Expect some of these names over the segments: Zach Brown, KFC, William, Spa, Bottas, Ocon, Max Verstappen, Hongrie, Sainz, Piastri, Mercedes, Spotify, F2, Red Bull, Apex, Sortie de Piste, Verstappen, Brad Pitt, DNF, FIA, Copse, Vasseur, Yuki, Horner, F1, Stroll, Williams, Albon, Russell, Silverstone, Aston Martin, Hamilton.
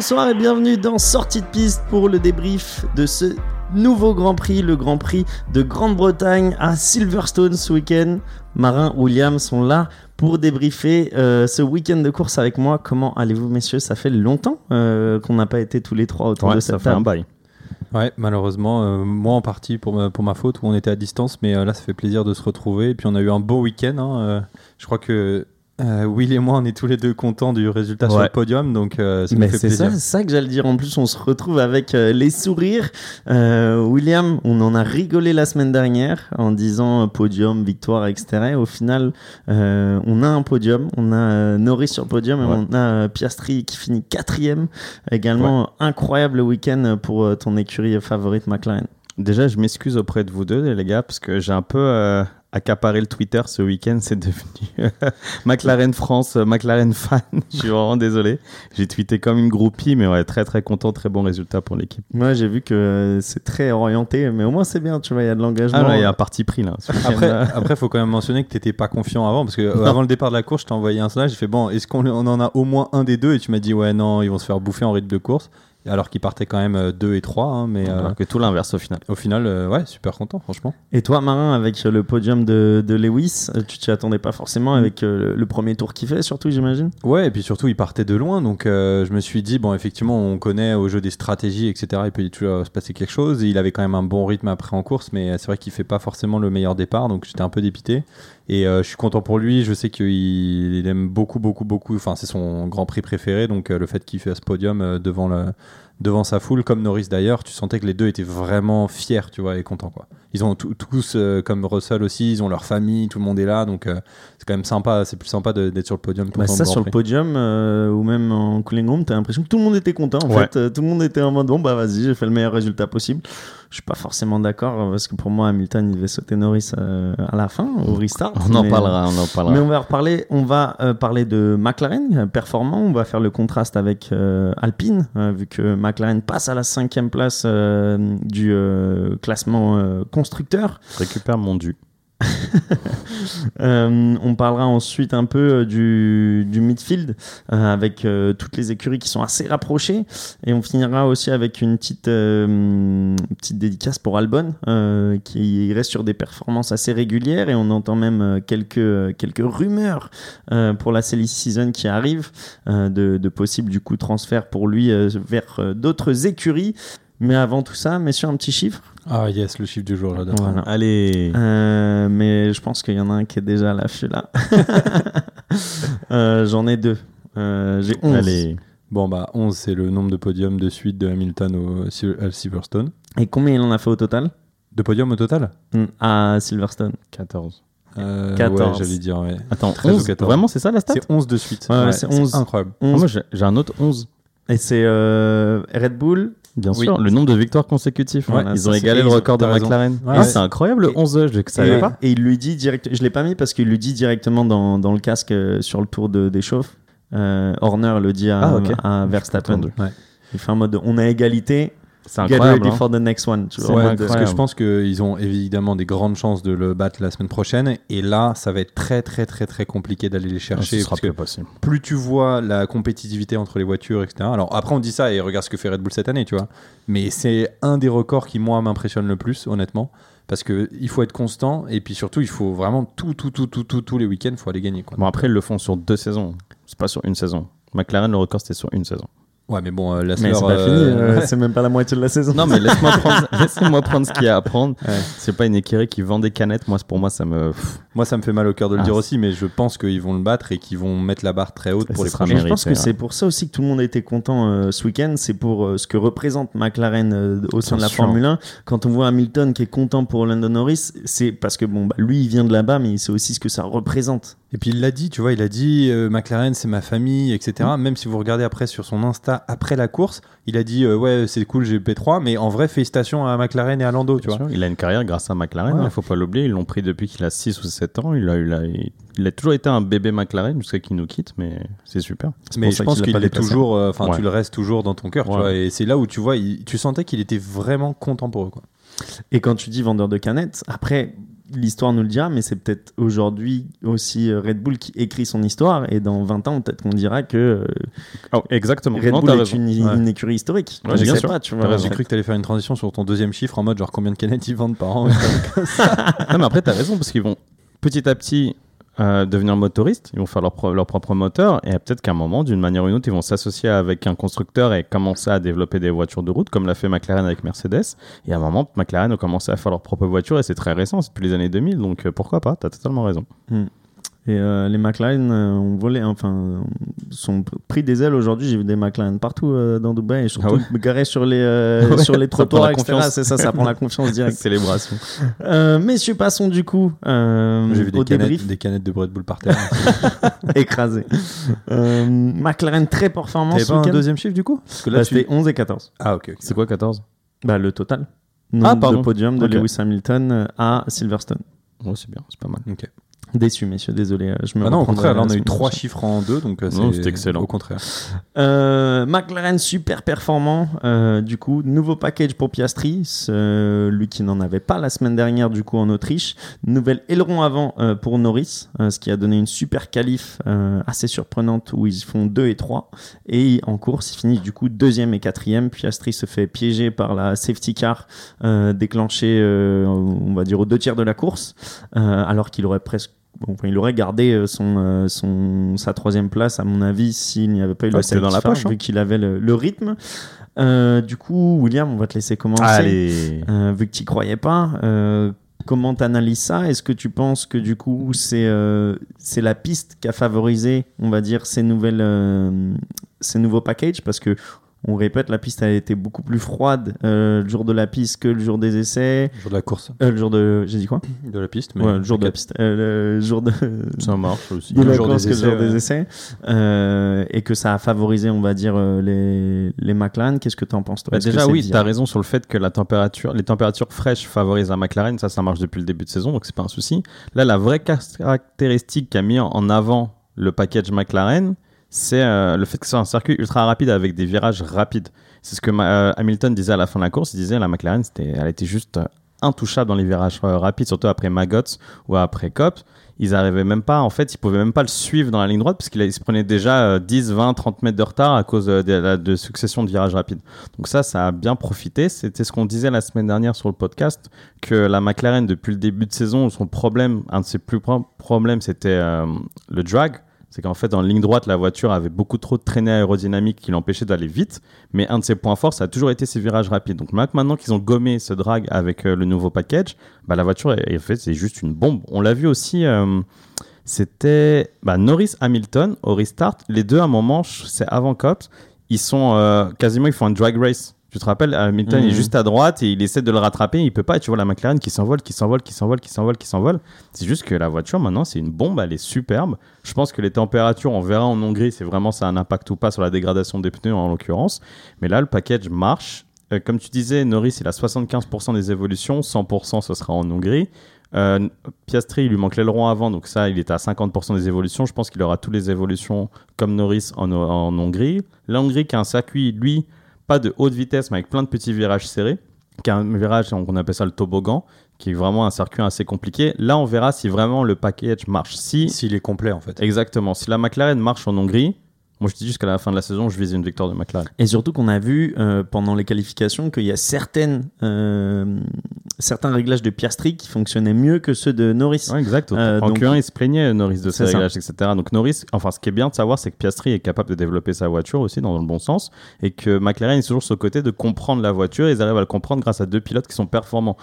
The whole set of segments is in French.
Bonsoir et bienvenue dans Sortie de Piste pour le débrief de ce nouveau Grand Prix, le Grand Prix de Grande-Bretagne à Silverstone ce week-end. Marin, Williams sont là pour débriefer ce week-end de course avec moi. Comment allez-vous, messieurs? Ça fait longtemps qu'on n'a pas été tous les trois autour de cette table. Ça fait un bail. Ouais, malheureusement, moi en partie pour ma faute où on était à distance, mais là ça fait plaisir de se retrouver. Et puis on a eu un beau week-end. Je crois que Will et moi, on est tous les deux contents du résultat sur le podium, donc ça me fait plaisir. C'est ça que j'allais dire. En plus, on se retrouve avec les sourires. William, on en a rigolé la semaine dernière en disant podium, victoire, etc. Et au final, on a un podium. On a Norris sur podium et on a Piastri qui finit 4e. Également, incroyable week-end pour ton écurie favorite McLaren. Déjà, je m'excuse auprès de vous deux, les gars, parce que j'ai un peu... accaparer le Twitter ce week-end, c'est devenu McLaren France, McLaren fan. Je suis vraiment désolé. J'ai tweeté comme une groupie, mais très très content, très bon résultat pour l'équipe. Moi, j'ai vu que c'est très orienté, mais au moins c'est bien, tu vois, il y a de l'engagement. Ah, il y a un parti pris là. Après, faut quand même mentionner que t'étais pas confiant avant, parce que avant le départ de la course, je t'ai envoyé un sondage. J'ai fait bon, est-ce qu'on en a au moins un des deux? Et tu m'as dit ouais, non, ils vont se faire bouffer en rythme de course. Alors qu'ils partaient quand même 2 et 3, hein, mais alors que tout l'inverse au final. Au final, super content, franchement. Et toi, Marin, avec le podium de Lewis, tu t'y attendais pas forcément avec le premier tour qu'il fait, surtout, j'imagine. Ouais, et puis surtout, il partait de loin, donc je me suis dit, bon, effectivement, on connaît au jeu des stratégies, etc. Il peut toujours se passer quelque chose. Et il avait quand même un bon rythme après en course, mais c'est vrai qu'il fait pas forcément le meilleur départ, donc j'étais un peu dépité. Et je suis content pour lui, je sais qu'il aime beaucoup, enfin c'est son Grand Prix préféré, donc le fait qu'il fait ce podium devant sa foule, comme Norris d'ailleurs, tu sentais que les deux étaient vraiment fiers, tu vois, et contents, quoi. Ils ont tous, comme Russell aussi, ils ont leur famille, tout le monde est là, donc c'est quand même sympa, c'est plus sympa d'être sur le podium. Pour ça, sur le podium, ou même en cooling room, t'as l'impression que tout le monde était content, en fait, tout le monde était en mode, bon bah vas-y, j'ai fait le meilleur résultat possible. Je suis pas forcément d'accord, parce que pour moi, Hamilton, il devait sauter Norris à la fin, au restart. On en parlera. Mais on va parler de McLaren, performant. On va faire le contraste avec Alpine, vu que McLaren passe à la 5e place du classement constructeur. Je récupère mon dû. On parlera ensuite un peu du midfield avec toutes les écuries qui sont assez rapprochées, et on finira aussi avec une petite dédicace pour Albon qui reste sur des performances assez régulières, et on entend même quelques rumeurs pour la season qui arrive de possibles du coup transferts pour lui vers d'autres écuries. Mais avant tout ça, messieurs, un petit chiffre. Ah yes, le chiffre du jour là. Voilà. Allez. Mais je pense qu'il y en a un qui est déjà à l'affût là. J'en ai 2. J'ai 11. Allez. Bon bah 11, c'est le nombre de podiums de suite de Hamilton à Silverstone. Et combien il en a fait au total? De podiums au total à Silverstone? 14. 14. Ouais, j'allais dire. Ouais. Attends, 13 ou 14. Vraiment, c'est ça la stat? C'est 11 de suite. Ouais, c'est 11. Incroyable. 11. Moi, j'ai un autre 11. Et c'est Red Bull. Bien sûr, le nombre de victoires consécutives. Ouais, ils ont égalé le record de McLaren. Ouais. C'est incroyable, le 11, je ne savais pas. Et il lui dit directement, je ne l'ai pas mis parce qu'il lui dit directement dans le casque sur le tour d'échauffe. Horner le dit à Verstappen. Ouais. Il fait un mode on a égalité. C'est incroyable. Get ready for the next one. Parce que je pense qu'ils ont évidemment des grandes chances de le battre la semaine prochaine. Et là, ça va être très, très, très, très compliqué d'aller les chercher. Ce sera plus possible. Plus tu vois la compétitivité entre les voitures, etc. Alors après, on dit ça et regarde ce que fait Red Bull cette année, tu vois. Mais c'est un des records qui, moi, m'impressionne le plus, honnêtement. Parce qu'il faut être constant. Et puis surtout, il faut vraiment tous les week-ends, il faut aller gagner, quoi. Bon, après, ils le font sur 2 saisons. C'est pas sur une saison. McLaren, le record, c'était sur une saison. Ouais, mais bon, c'est pas fini, c'est même pas la moitié de la saison. Non, mais laissez-moi prendre ce qu'il y a à prendre. Ouais. C'est pas une écurie qui vend des canettes. Moi, ça me fait mal au cœur de le dire aussi, mais je pense qu'ils vont le battre et qu'ils vont mettre la barre très haute pour les premiers. Je pense que c'est pour ça aussi que tout le monde était content ce week-end. C'est pour ce que représente McLaren au sein de la Formule 1. Quand on voit Hamilton qui est content pour Lando Norris, c'est parce que lui, il vient de là-bas, mais il sait aussi ce que ça représente. Et puis il l'a dit, tu vois, il a dit McLaren c'est ma famille, etc. Même si vous regardez après sur son Insta après la course, il a dit ouais c'est cool j'ai P3, mais en vrai félicitations à McLaren et à Lando, tu vois. Il a une carrière grâce à McLaren, il faut pas l'oublier, ils l'ont pris depuis qu'il a 6 ou 7 ans, il a toujours été un bébé McLaren jusqu'à qu'il nous quitte, mais c'est super. Mais je pense qu'il est toujours, tu le restes toujours dans ton cœur, tu vois, et c'est là où tu vois, tu sentais qu'il était vraiment content pour eux, quoi. Et quand tu dis vendeur de canettes, après, l'histoire nous le dira, mais c'est peut-être aujourd'hui aussi Red Bull qui écrit son histoire, et dans 20 ans, peut-être qu'on dira que exactement. Red Bull est une écurie historique. Ouais, bien sûr. Pas, tu vois, j'ai cru que tu allais faire une transition sur ton deuxième chiffre, en mode genre combien de canettes ils vendent par an. Non, mais après, tu as raison, parce qu'ils vont petit à petit devenir motoristes, ils vont faire leur propre moteur, et peut-être qu'à un moment, d'une manière ou d'une autre, ils vont s'associer avec un constructeur et commencer à développer des voitures de route, comme l'a fait McLaren avec Mercedes. Et à un moment, McLaren a commencé à faire leur propre voiture, et c'est très récent, c'est depuis les années 2000, donc pourquoi pas, t'as totalement raison. Et les McLaren ont volé, sont pris des ailes aujourd'hui. J'ai vu des McLaren partout dans Dubaï, et surtout garés sur les trottoirs, etc. C'est ça prend la confiance directe. Célébration. Messieurs, passons du coup j'ai vu au débrief. Des canettes de Red Bull par terre. Écrasées. McLaren très performant. T'avais pas un deuxième chiffre du coup? Parce que là, c'était 11 et 14. Ah ok. C'est quoi 14? Bah le total. Le podium de Lewis Hamilton à Silverstone. Oh, c'est bien, c'est pas mal. Ok. Déçu, messieurs, désolé. Au contraire, là, on a eu 3 chiffres en 2, donc c'était excellent. Au contraire. McLaren, super performant. Du coup, nouveau package pour Piastri, lui qui n'en avait pas la semaine dernière, du coup, en Autriche. Nouvel aileron avant pour Norris, ce qui a donné une super qualif assez surprenante où ils font 2 et 3. Et en course, ils finissent du coup 2e et 4e. Piastri se fait piéger par la safety car déclenchée, on va dire, aux 2 tiers de la course, alors qu'il aurait presque. Bon, il aurait gardé sa 3e place, à mon avis, s'il n'y avait pas eu le safety car, vu qu'il avait le rythme. Du coup, William, on va te laisser commencer, vu que tu n'y croyais pas. Comment tu analyses ça? Est-ce que tu penses que du coup, c'est la piste qui a favorisé, on va dire, ces nouveaux packages? Parce que on répète, la piste a été beaucoup plus froide le jour de la piste que le jour des essais. Le jour de la course. Le jour de... J'ai dit quoi? De la piste. Mais ouais, le jour de la piste. Le jour de... Ça marche aussi. De la course que le jour des essais. Et que ça a favorisé, on va dire, les McLaren. Qu'est-ce que tu en penses, toi? Déjà, oui, tu as raison sur le fait que les températures fraîches favorisent la McLaren. Ça marche depuis le début de saison, donc c'est pas un souci. Là, la vraie caractéristique qu'a mis en avant le package McLaren, c'est le fait que c'est un circuit ultra rapide avec des virages rapides. C'est ce que Hamilton disait à la fin de la course. Il disait la McLaren, elle était juste intouchable dans les virages rapides, surtout après Maggotts ou après Copse. Ils n'arrivaient même pas, en fait, ils pouvaient même pas le suivre dans la ligne droite parce qu'il se prenait déjà 10, 20, 30 mètres de retard à cause de succession de virages rapides. Donc ça a bien profité. C'était ce qu'on disait la semaine dernière sur le podcast, que la McLaren, depuis le début de saison, son problème, un de ses plus grands problèmes, c'était le drag. C'est qu'en fait, en ligne droite, la voiture avait beaucoup trop de traînées aérodynamiques qui l'empêchaient d'aller vite. Mais un de ses points forts, ça a toujours été ses virages rapides. Donc maintenant qu'ils ont gommé ce drag avec le nouveau package, bah, la voiture, en fait, c'est juste une bombe. On l'a vu aussi, c'était Norris, Hamilton au restart. Les deux, à un moment, c'est avant Copse, ils font un drag race. Tu te rappelles, Hamilton est juste à droite et il essaie de le rattraper, il peut pas. Et tu vois la McLaren qui s'envole. C'est juste que la voiture, maintenant, c'est une bombe, elle est superbe. Je pense que les températures, on verra en Hongrie, c'est vraiment ça a un impact ou pas sur la dégradation des pneus en l'occurrence. Mais là, le package marche. Comme tu disais, Norris, il a 75% des évolutions, 100% ce sera en Hongrie. Piastri, il lui manque l'aileron avant, donc ça, il est à 50% des évolutions. Je pense qu'il aura toutes les évolutions comme Norris en Hongrie. La Hongrie qui a un circuit, lui, pas de haute vitesse mais avec plein de petits virages serrés, qui est un virage, on appelle ça le toboggan, qui est vraiment un circuit assez compliqué. Là, on verra si vraiment le package marche. S'il est complet, en fait. Exactement. Si la McLaren marche en Hongrie, moi je dis jusqu'à la fin de la saison, je vise une victoire de McLaren. Et surtout qu'on a vu pendant les qualifications qu'il y a certains réglages de Piastri qui fonctionnaient mieux que ceux de Norris. Ouais, exact. Donc, Q1, il se plaignait Norris de ses réglages, etc. Donc Norris, ce qui est bien de savoir, c'est que Piastri est capable de développer sa voiture aussi dans le bon sens, et que McLaren est toujours sur le côté de comprendre la voiture. Ils arrivent à le comprendre grâce à 2 pilotes qui sont performants.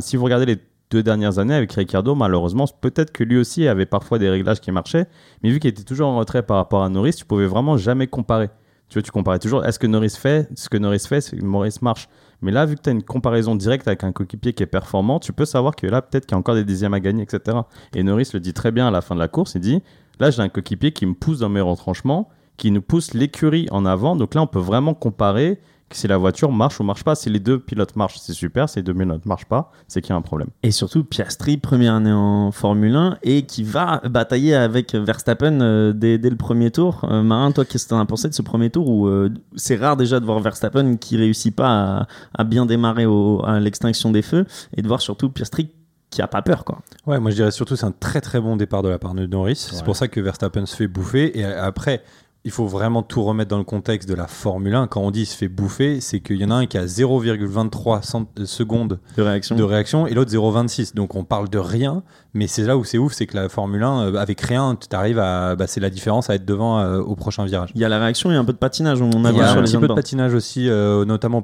Si vous regardez les 2 dernières années avec Ricardo, malheureusement, peut-être que lui aussi avait parfois des réglages qui marchaient, mais vu qu'il était toujours en retrait par rapport à Norris, tu pouvais vraiment jamais comparer. Tu comparais toujours, est-ce que Norris fait ce que Norris fait, c'est que Norris marche. Mais là, vu que tu as une comparaison directe avec un coéquipier qui est performant, tu peux savoir que là, peut-être qu'il y a encore des dixièmes à gagner, etc. Et Norris le dit très bien à la fin de la course, il dit « Là, j'ai un coéquipier qui me pousse dans mes retranchements, qui nous pousse l'écurie en avant, donc là, on peut vraiment comparer ». si la voiture marche ou marche pas. Si les deux pilotes marchent, c'est super. Si les deux pilotes marchent pas, c'est qu'il y a un problème. Et surtout, Piastri, première année en Formule 1 et qui va batailler avec Verstappen dès le premier tour. Marin, toi, qu'est-ce que t'en as pensé de ce premier tour où c'est rare déjà de voir Verstappen qui réussit pas à bien démarrer à l'extinction des feux et de voir surtout Piastri qui a pas peur, quoi. Ouais, moi je dirais surtout c'est un très très bon départ de la part de Norris. Ouais. C'est pour ça que Verstappen se fait bouffer. Et après, il faut vraiment tout remettre dans le contexte de la Formule 1. Quand on dit il se fait bouffer, c'est qu'il y en a un qui a 0,23 secondes de réaction et l'autre 0,26. Donc on parle de rien, mais c'est là où c'est ouf, c'est que la Formule 1, avec rien, tu arrives à... Bah, c'est la différence à être devant au prochain virage. Il y a la réaction et un peu de patinage. On a il y a un petit peu de patinage aussi, notamment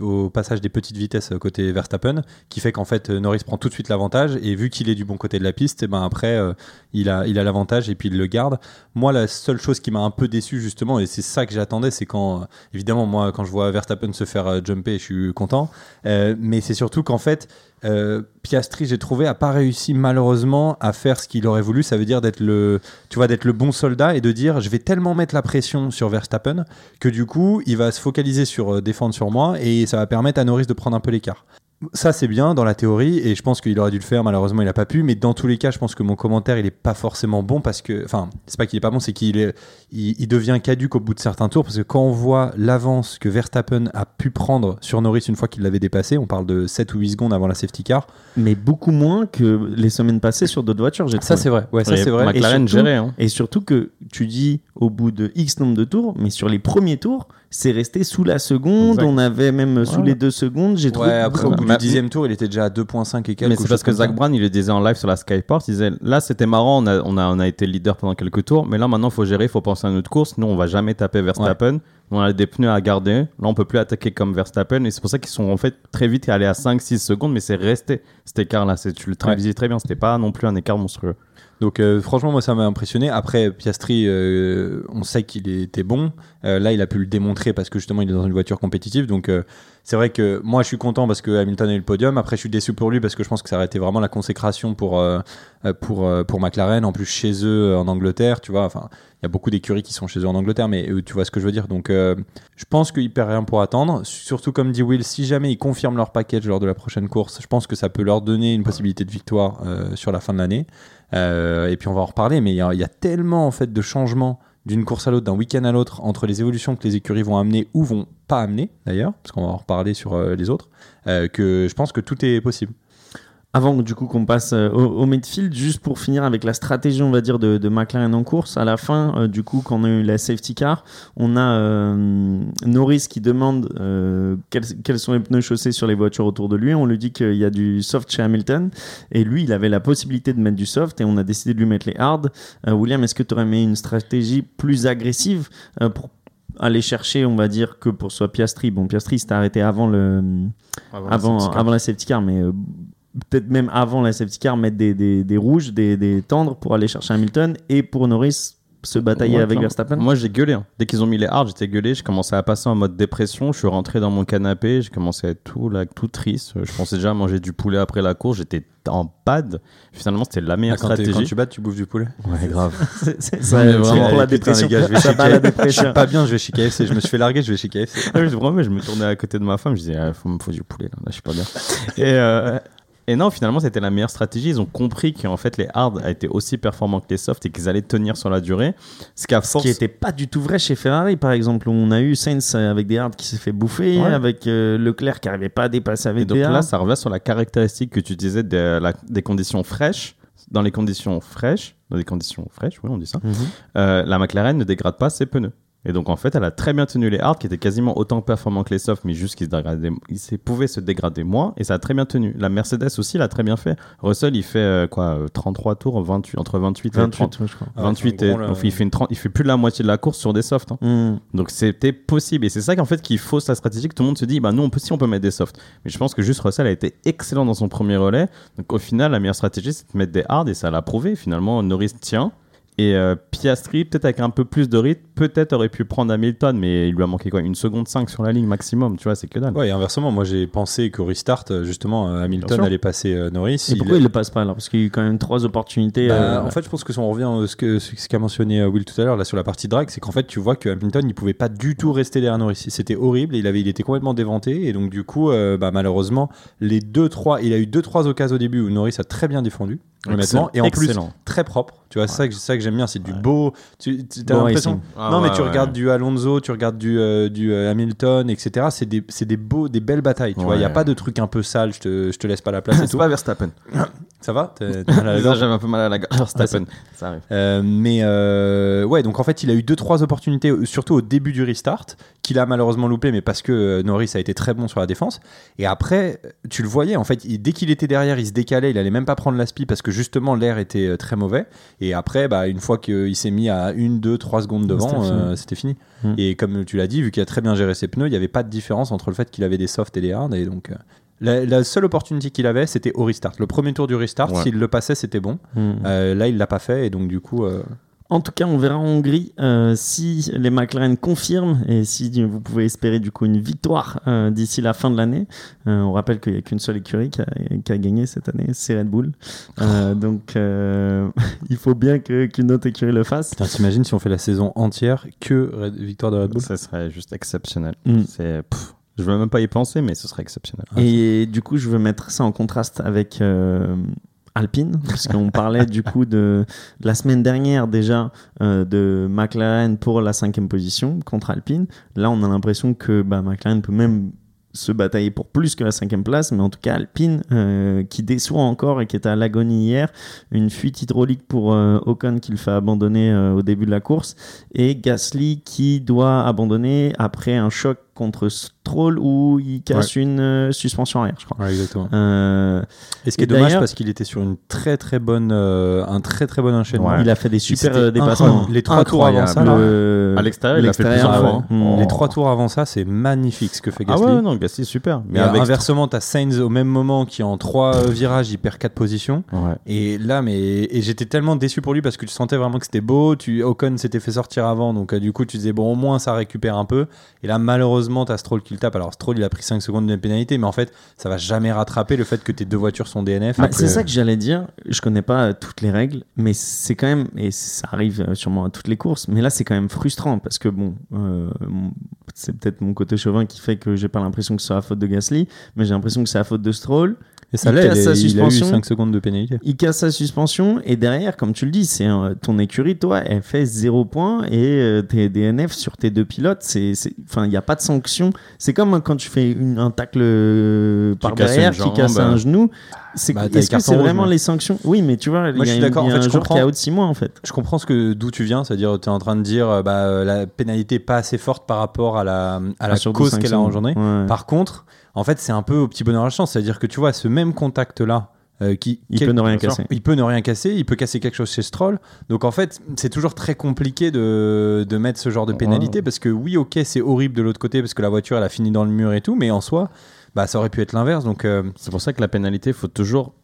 au passage des petites vitesses côté Verstappen, qui fait qu'en fait Norris prend tout de suite l'avantage et vu qu'il est du bon côté de la piste, et ben après il a l'avantage et puis il le garde. Moi, la seule chose qui m'a un peu déçu justement, et c'est ça que j'attendais, c'est quand évidemment moi quand je vois Verstappen se faire jumper, je suis content, mais c'est surtout qu'en fait Piastri, j'ai trouvé, a pas réussi malheureusement à faire ce qu'il aurait voulu. Ça veut dire d'être le bon soldat et de dire je vais tellement mettre la pression sur Verstappen que du coup il va se focaliser sur défendre sur moi et ça va permettre à Norris de prendre un peu l'écart. Ça, c'est bien dans la théorie et je pense qu'il aurait dû le faire. Malheureusement, il n'a pas pu. Mais dans tous les cas, je pense que mon commentaire, il n'est pas forcément bon parce que... Enfin, c'est pas qu'il n'est pas bon, c'est qu'il devient caduque au bout de certains tours parce que quand on voit l'avance que Verstappen a pu prendre sur Norris une fois qu'il l'avait dépassé, on parle de 7 ou 8 secondes avant la safety car. Mais beaucoup moins que les semaines passées sur d'autres voitures, j'ai trouvé. Ça, c'est vrai. Ouais, ça, c'est vrai. McLaren gérait. Hein. Et surtout que tu dis au bout de X nombre de tours, mais sur les premiers tours, c'est resté sous la seconde. Exact. On avait même sous les 2 secondes, j'ai trouvé. Après, au bout du 10e tour, il était déjà à 2,5 et quelques. Mais c'est parce que Zach Brown, il le disait en live sur la Skyport, il disait là c'était marrant, on a été leader pendant quelques tours, mais là maintenant il faut gérer, il faut penser à notre course, nous on va jamais taper Verstappen. Ouais. On a des pneus à garder, là on peut plus attaquer comme Verstappen et c'est pour ça qu'ils sont en fait très vite allés à 5-6 secondes, mais c'est resté cet écart là, tu le traduisais très bien, c'était pas non plus un écart monstrueux. Donc franchement moi ça m'a impressionné. Après Piastri, on sait qu'il était bon, là il a pu le démontrer parce que justement il est dans une voiture compétitive, donc c'est vrai que moi je suis content parce que Hamilton a eu le podium. Après je suis déçu pour lui parce que je pense que ça aurait été vraiment la consécration pour McLaren, en plus chez eux en Angleterre, tu vois, enfin il y a beaucoup d'écuries qui sont chez eux en Angleterre, mais tu vois ce que je veux dire. Donc je pense qu'il perd rien pour attendre, surtout comme dit Will, si jamais ils confirment leur package lors de la prochaine course, je pense que ça peut leur donner une possibilité de victoire sur la fin de l'année. Et puis on va en reparler, mais il y a tellement en fait de changements d'une course à l'autre, d'un week-end à l'autre, entre les évolutions que les écuries vont amener ou vont pas amener d'ailleurs, parce qu'on va en reparler sur les autres, que je pense que tout est possible. Avant du coup qu'on passe au midfield, juste pour finir avec la stratégie on va dire de McLaren en course, à la fin du coup quand on a eu la safety car, on a Norris qui demande quels sont les pneus chaussés sur les voitures autour de lui, on lui dit qu'il y a du soft chez Hamilton et lui il avait la possibilité de mettre du soft et on a décidé de lui mettre les hard. William, est-ce que tu aurais aimé une stratégie plus agressive pour aller chercher, on va dire, que pour soi Piastri? Bon, Piastri s'était arrêté avant la safety car, mais... peut-être même avant la safety car, mettre des rouges, des tendres pour aller chercher Hamilton et pour Norris se batailler avec Verstappen. Moi j'ai gueulé, hein. Dès qu'ils ont mis les hards, j'étais gueulé, j'ai commencé à passer en mode dépression, je suis rentré dans mon canapé, j'ai commencé à être tout triste, je pensais déjà à manger du poulet après la course, j'étais en bad. Finalement c'était la meilleure stratégie. Quand tu bats, tu bouffes du poulet. Ouais, grave. C'est vraiment pour la dépression. Putain, les gars, je suis pas bien, je vais chez KFC, je me suis fait larguer, je vais chez KFC. Ah, je me tournais à côté de ma femme, je disais faut du poulet là, je suis pas bien. Et non, finalement, c'était la meilleure stratégie. Ils ont compris qu'en fait, les hard a été aussi performants que les soft et qu'ils allaient tenir sur la durée. Ce qui n'était pas du tout vrai chez Ferrari, par exemple. On a eu Sainz avec des hard qui s'est fait bouffer, ouais. Avec Leclerc qui n'arrivait pas à dépasser avec des hard. Donc là, ça revient sur la caractéristique que tu disais des conditions fraîches. Dans les conditions fraîches, oui, on dit ça. La McLaren ne dégrade pas ses pneus. Et donc en fait elle a très bien tenu les hards qui étaient quasiment autant performants que les softs, mais juste qu'ils pouvaient se dégrader moins, et ça a très bien tenu. La Mercedes aussi l'a très bien fait. Russell il fait 33 tours, 28 et 30, je crois. 28 et, donc, il fait plus de la moitié de la course sur des softs, hein. Donc c'était possible et c'est ça qu'en fait qu'il faut sa stratégie, que tout le monde se dit bah nous on peut mettre des softs, mais je pense que juste Russell a été excellent dans son premier relais, donc au final la meilleure stratégie c'est de mettre des hards et ça l'a prouvé. Finalement Norris tient Et Piastri, peut-être avec un peu plus de rythme, peut-être aurait pu prendre Hamilton, mais il lui a manqué quoi, 1,5 seconde sur la ligne maximum, tu vois, c'est que dalle. Ouais, et inversement, moi j'ai pensé qu'au restart, justement, Hamilton allait passer Norris. Et pourquoi il le passe pas alors ? Parce qu'il y a eu quand même 3 opportunités. En fait, je pense que si on revient à ce qu'a mentionné Will tout à l'heure, là sur la partie drag, c'est qu'en fait, tu vois que Hamilton, il pouvait pas du tout rester derrière Norris. C'était horrible, il était complètement déventé, et donc du coup, malheureusement, il a eu 2-3 occasions au début où Norris a très bien défendu. Honnêtement, et en plus très propre, tu vois, c'est ça que j'aime bien, c'est du beau, t'as l'impression, regardes du Alonso, tu regardes du Hamilton, etc., c'est des belles batailles, tu vois, il n'y a pas de truc un peu sale, je te laisse pas la place. C'est pas Verstappen. Ça va ? J'avais un peu mal à la gorge, Verstappen, ça arrive. Donc en fait, il a eu 2-3 opportunités, surtout au début du restart, qu'il a malheureusement loupé, mais parce que Norris a été très bon sur la défense, et après, tu le voyais, en fait, dès qu'il était derrière, il se décalait, il allait même pas prendre l'aspi parce que justement l'air était très mauvais, et après une fois qu'il s'est mis à 1, 2, 3 secondes devant, c'était fini. Et comme tu l'as dit, vu qu'il a très bien géré ses pneus, il n'y avait pas de différence entre le fait qu'il avait des softs et des hards, et donc la seule opportunité qu'il avait, c'était au restart, le premier tour du restart. S'il le passait, c'était bon. Là il ne l'a pas fait, et donc du coup en tout cas, on verra en Hongrie si les McLaren confirment et si vous pouvez espérer du coup une victoire d'ici la fin de l'année. On rappelle qu'il n'y a qu'une seule écurie qui a gagné cette année, c'est Red Bull. Donc il faut bien qu'une autre écurie le fasse. Putain, t'imagines si on fait la saison entière victoire de Red Bull ? Ça serait juste exceptionnel. Je ne veux même pas y penser, mais ce serait exceptionnel. Et du coup, je veux mettre ça en contraste avec... Alpine, parce qu'on parlait du coup de la semaine dernière déjà de McLaren pour la 5e position contre Alpine. Là, on a l'impression que McLaren peut même se batailler pour plus que la 5e place, mais en tout cas Alpine qui déçoit encore et qui était à l'agonie hier, une fuite hydraulique pour Ocon qui le fait abandonner au début de la course, et Gasly qui doit abandonner après un choc contre Stroll où il casse une suspension arrière, je crois. Ouais, exactement. Et ce qui est dommage parce qu'il était sur une très très bonne un très très bon enchaînement. Ouais. Il a fait des super dépassements. Les 3 tours avant ça, à l'extérieur, il a fait plusieurs fois. Les 3 tours avant ça, c'est magnifique ce que fait Gasly. Ah ouais, non, Gasly super. Mais inversement, t'as Sainz au même moment qui en 3 virages, il perd 4 positions. Ouais. Et là, j'étais tellement déçu pour lui parce que tu sentais vraiment que c'était beau. Ocon s'était fait sortir avant, donc du coup tu disais bon, au moins ça récupère un peu. Et là, malheureusement, t'as Stroll qui le tape. Alors Stroll, il a pris 5 secondes de pénalité, mais en fait ça va jamais rattraper le fait que tes 2 voitures sont DNF. C'est ça que j'allais dire, je connais pas toutes les règles, mais c'est quand même, et ça arrive sûrement à toutes les courses, mais là c'est quand même frustrant parce que c'est peut-être mon côté chauvin qui fait que j'ai pas l'impression que ce soit la faute de Gasly, mais j'ai l'impression que c'est la faute de Stroll. Et ça il casse sa suspension. Il a eu 5 secondes de pénalité. Il casse sa suspension, et derrière, comme tu le dis, c'est ton écurie, toi, elle fait 0 points, et tes DNF sur tes 2 pilotes, il n'y a pas de sanction. C'est comme quand tu fais un tacle par derrière qui casse un genou. Est-ce que c'est vraiment les sanctions ? Oui, mais tu vois, moi, je suis d'accord, en fait, je comprends. Il y a un joueur qui est out 6 mois, en fait. Je comprends d'où tu viens, c'est-à-dire tu es en train de dire la pénalité n'est pas assez forte par rapport à la cause qu'elle a engendrée. Ouais. Par contre, en fait, c'est un peu au petit bonheur à la chance. C'est-à-dire que tu vois, ce même contact-là, il peut ne rien casser, il peut casser quelque chose chez Stroll. Donc en fait, c'est toujours très compliqué de mettre ce genre de pénalité parce que oui, ok, c'est horrible de l'autre côté parce que la voiture, elle a fini dans le mur et tout, mais en soi, ça aurait pu être l'inverse. Donc, c'est pour ça que la pénalité, il faut toujours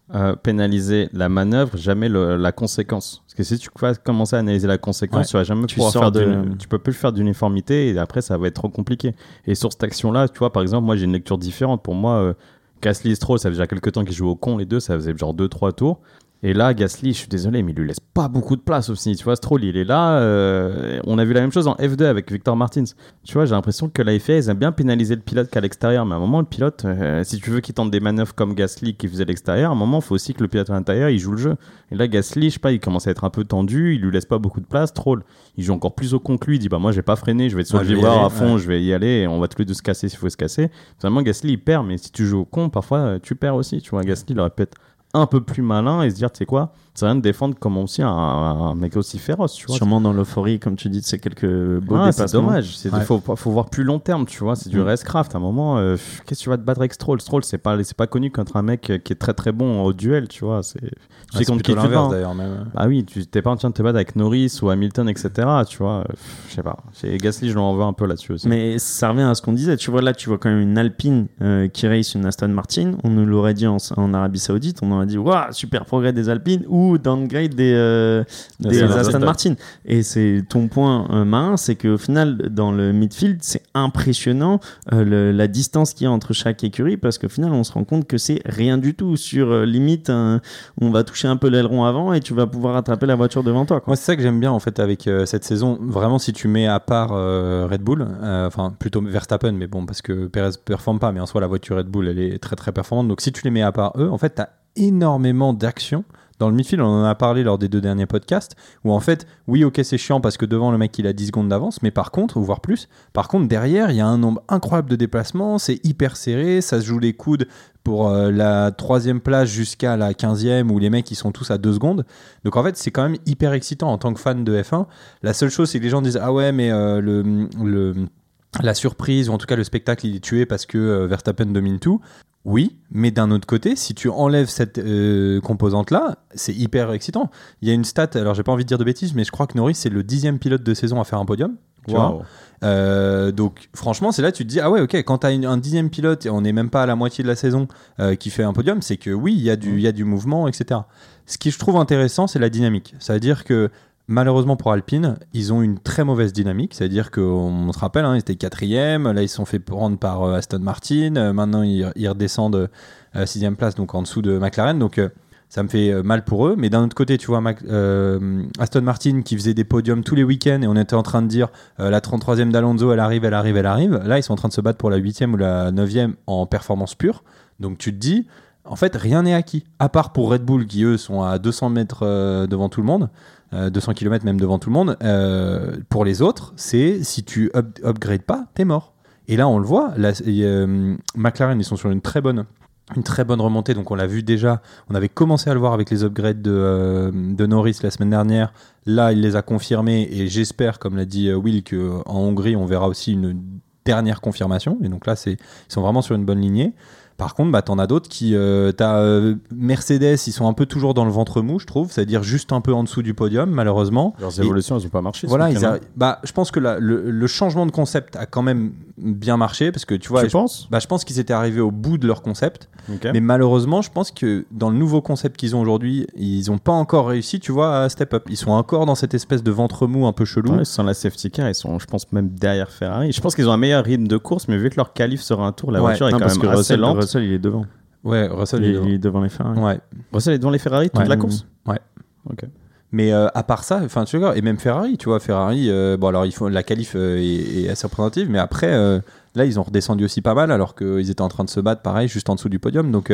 pénaliser la manœuvre, jamais la conséquence. Parce que si tu vas commencer à analyser la conséquence, tu vas jamais pouvoir tu peux plus faire d'uniformité, et après, ça va être trop compliqué. Et sur cette action-là, tu vois, par exemple, moi, j'ai une lecture différente. Pour moi, Gasly et Stroll, ça faisait déjà quelques temps qu'ils jouaient au con, les deux, ça faisait genre 2-3 tours. Et là, Gasly, je suis désolé, mais il lui laisse pas beaucoup de place aussi. Tu vois, Stroll, il est là. On a vu la même chose en F2 avec Victor Martins. Tu vois, j'ai l'impression que la FIA, ils aiment bien pénaliser le pilote qu'à l'extérieur. Mais à un moment, le pilote, si tu veux qu'il tente des manœuvres comme Gasly qui faisait l'extérieur, à un moment, il faut aussi que le pilote à l'intérieur, il joue le jeu. Et là, Gasly, je sais pas, il commence à être un peu tendu. Il lui laisse pas beaucoup de place. Stroll, il joue encore plus au con que lui. Il dit, moi, je vais pas freiner. Je vais être sur le vibreur à fond. Ouais. Je vais y aller. Et on va tous les deux se casser s'il faut se casser. Finalement, Gasly, il perd. Mais si tu joues au con, parfois, tu perds aussi. Tu vois, Gasly, il répète un peu plus malin et se dire, tu sais quoi, ça vient de défendre comme aussi un mec aussi féroce, tu vois. Sûrement dans l'euphorie, comme tu dis, c'est quelques beaux dépassements. C'est dommage, faut voir plus long terme, tu vois, c'est du racecraft. À un moment, qu'est-ce que tu vas te battre avec Stroll ? Stroll, c'est pas connu contre un mec qui est très très bon au duel, tu vois. C'est contre qui tu bats, d'ailleurs. Même. Ah oui, tu t'es pas en train de te battre avec Norris ou Hamilton, etc. Tu vois, je sais pas. Gasly, je l'en veux un peu là-dessus aussi. Mais ça revient à ce qu'on disait, tu vois, là, tu vois quand même une Alpine qui race une Aston Martin. On nous l'aurait dit en Arabie Saoudite, on on a dit waouh, super progrès des Alpines ou downgrade des Aston Martin. Et c'est ton point, Marin, c'est qu'au final, dans le midfield, c'est impressionnant la distance qu'il y a entre chaque écurie, parce qu'au final, on se rend compte que c'est rien du tout. Sur limite, on va toucher un peu l'aileron avant et tu vas pouvoir attraper la voiture devant toi, quoi. Moi, c'est ça que j'aime bien en fait avec cette saison. Vraiment, si tu mets à part Red Bull, enfin plutôt Verstappen, mais bon, parce que Perez performe pas, mais en soi, la voiture Red Bull, elle est très très performante. Donc, si tu les mets à part eux, en fait, t'as énormément d'actions dans le midfield. On en a parlé lors des 2 derniers podcasts où en fait, oui, ok, c'est chiant parce que devant le mec il a 10 secondes d'avance, mais par contre, voire plus, par contre derrière il y a un nombre incroyable de déplacements, c'est hyper serré, ça se joue les coudes pour la 3e place jusqu'à la 15e où les mecs ils sont tous à 2 secondes. Donc en fait c'est quand même hyper excitant en tant que fan de F1. La seule chose c'est que les gens disent ah ouais mais la surprise ou en tout cas le spectacle il est tué parce que Verstappen domine tout. Oui, mais d'un autre côté, si tu enlèves cette composante-là, c'est hyper excitant. Il y a une stat, alors j'ai pas envie de dire de bêtises, mais je crois que Norris, c'est le 10e pilote de saison à faire un podium. Tu vois. Donc franchement, c'est là que tu te dis, ah ouais, ok, quand t'as un 10e pilote, et on n'est même pas à la moitié de la saison qui fait un podium, c'est que oui, il y a du mouvement, etc. Ce qui je trouve intéressant, c'est la dynamique. C'est-à-dire que malheureusement pour Alpine, ils ont une très mauvaise dynamique, c'est-à-dire qu'on se rappelle, hein, ils étaient 4e, là ils se sont fait prendre par Aston Martin, maintenant ils redescendent à 6e place, donc en dessous de McLaren, donc ça me fait mal pour eux, mais d'un autre côté, tu vois Aston Martin qui faisait des podiums tous les week-ends et on était en train de dire la 33e d'Alonso, elle arrive, là ils sont en train de se battre pour la 8e ou la 9e en performance pure, donc tu te dis, en fait rien n'est acquis, à part pour Red Bull qui eux sont à 200 mètres devant tout le monde, 200 km même devant tout le monde, pour les autres c'est si tu upgrades pas t'es mort, et là on le voit là, McLaren ils sont sur une très bonne remontée, donc on l'a vu déjà, on avait commencé à le voir avec les upgrades de Norris la semaine dernière, là il les a confirmés et j'espère comme l'a dit Will qu'en Hongrie on verra aussi une dernière confirmation, et donc là ils sont vraiment sur une bonne lignée. Par contre, bah, t'en as d'autres qui... Mercedes, ils sont un peu toujours dans le ventre mou, je trouve, c'est-à-dire juste un peu en dessous du podium, malheureusement. Leurs évolutions, elles n'ont pas marché. Voilà, je pense que le changement de concept a quand même bien marché, parce que tu vois... je pense qu'ils étaient arrivés au bout de leur concept, okay. Mais malheureusement, je pense que dans le nouveau concept qu'ils ont aujourd'hui, ils n'ont pas encore réussi, tu vois, à step up. Ils sont encore dans cette espèce de ventre mou un peu chelou. Ouais, sans la safety car, ils sont, je pense, même derrière Ferrari. Je pense qu'ils ont un meilleur rythme de course, mais vu que leur qualif sera un tour, la voiture est quand même assez lente. Russell, il est devant. Ouais, Russell il est devant les Ferrari. Ouais. Russell est devant les Ferrari toute la course. Ouais. OK. Mais à part ça, enfin tu vois, et même Ferrari, bon alors ils font la qualif est assez représentative, mais après là ils ont redescendu aussi pas mal alors qu'ils étaient en train de se battre pareil juste en dessous du podium. Donc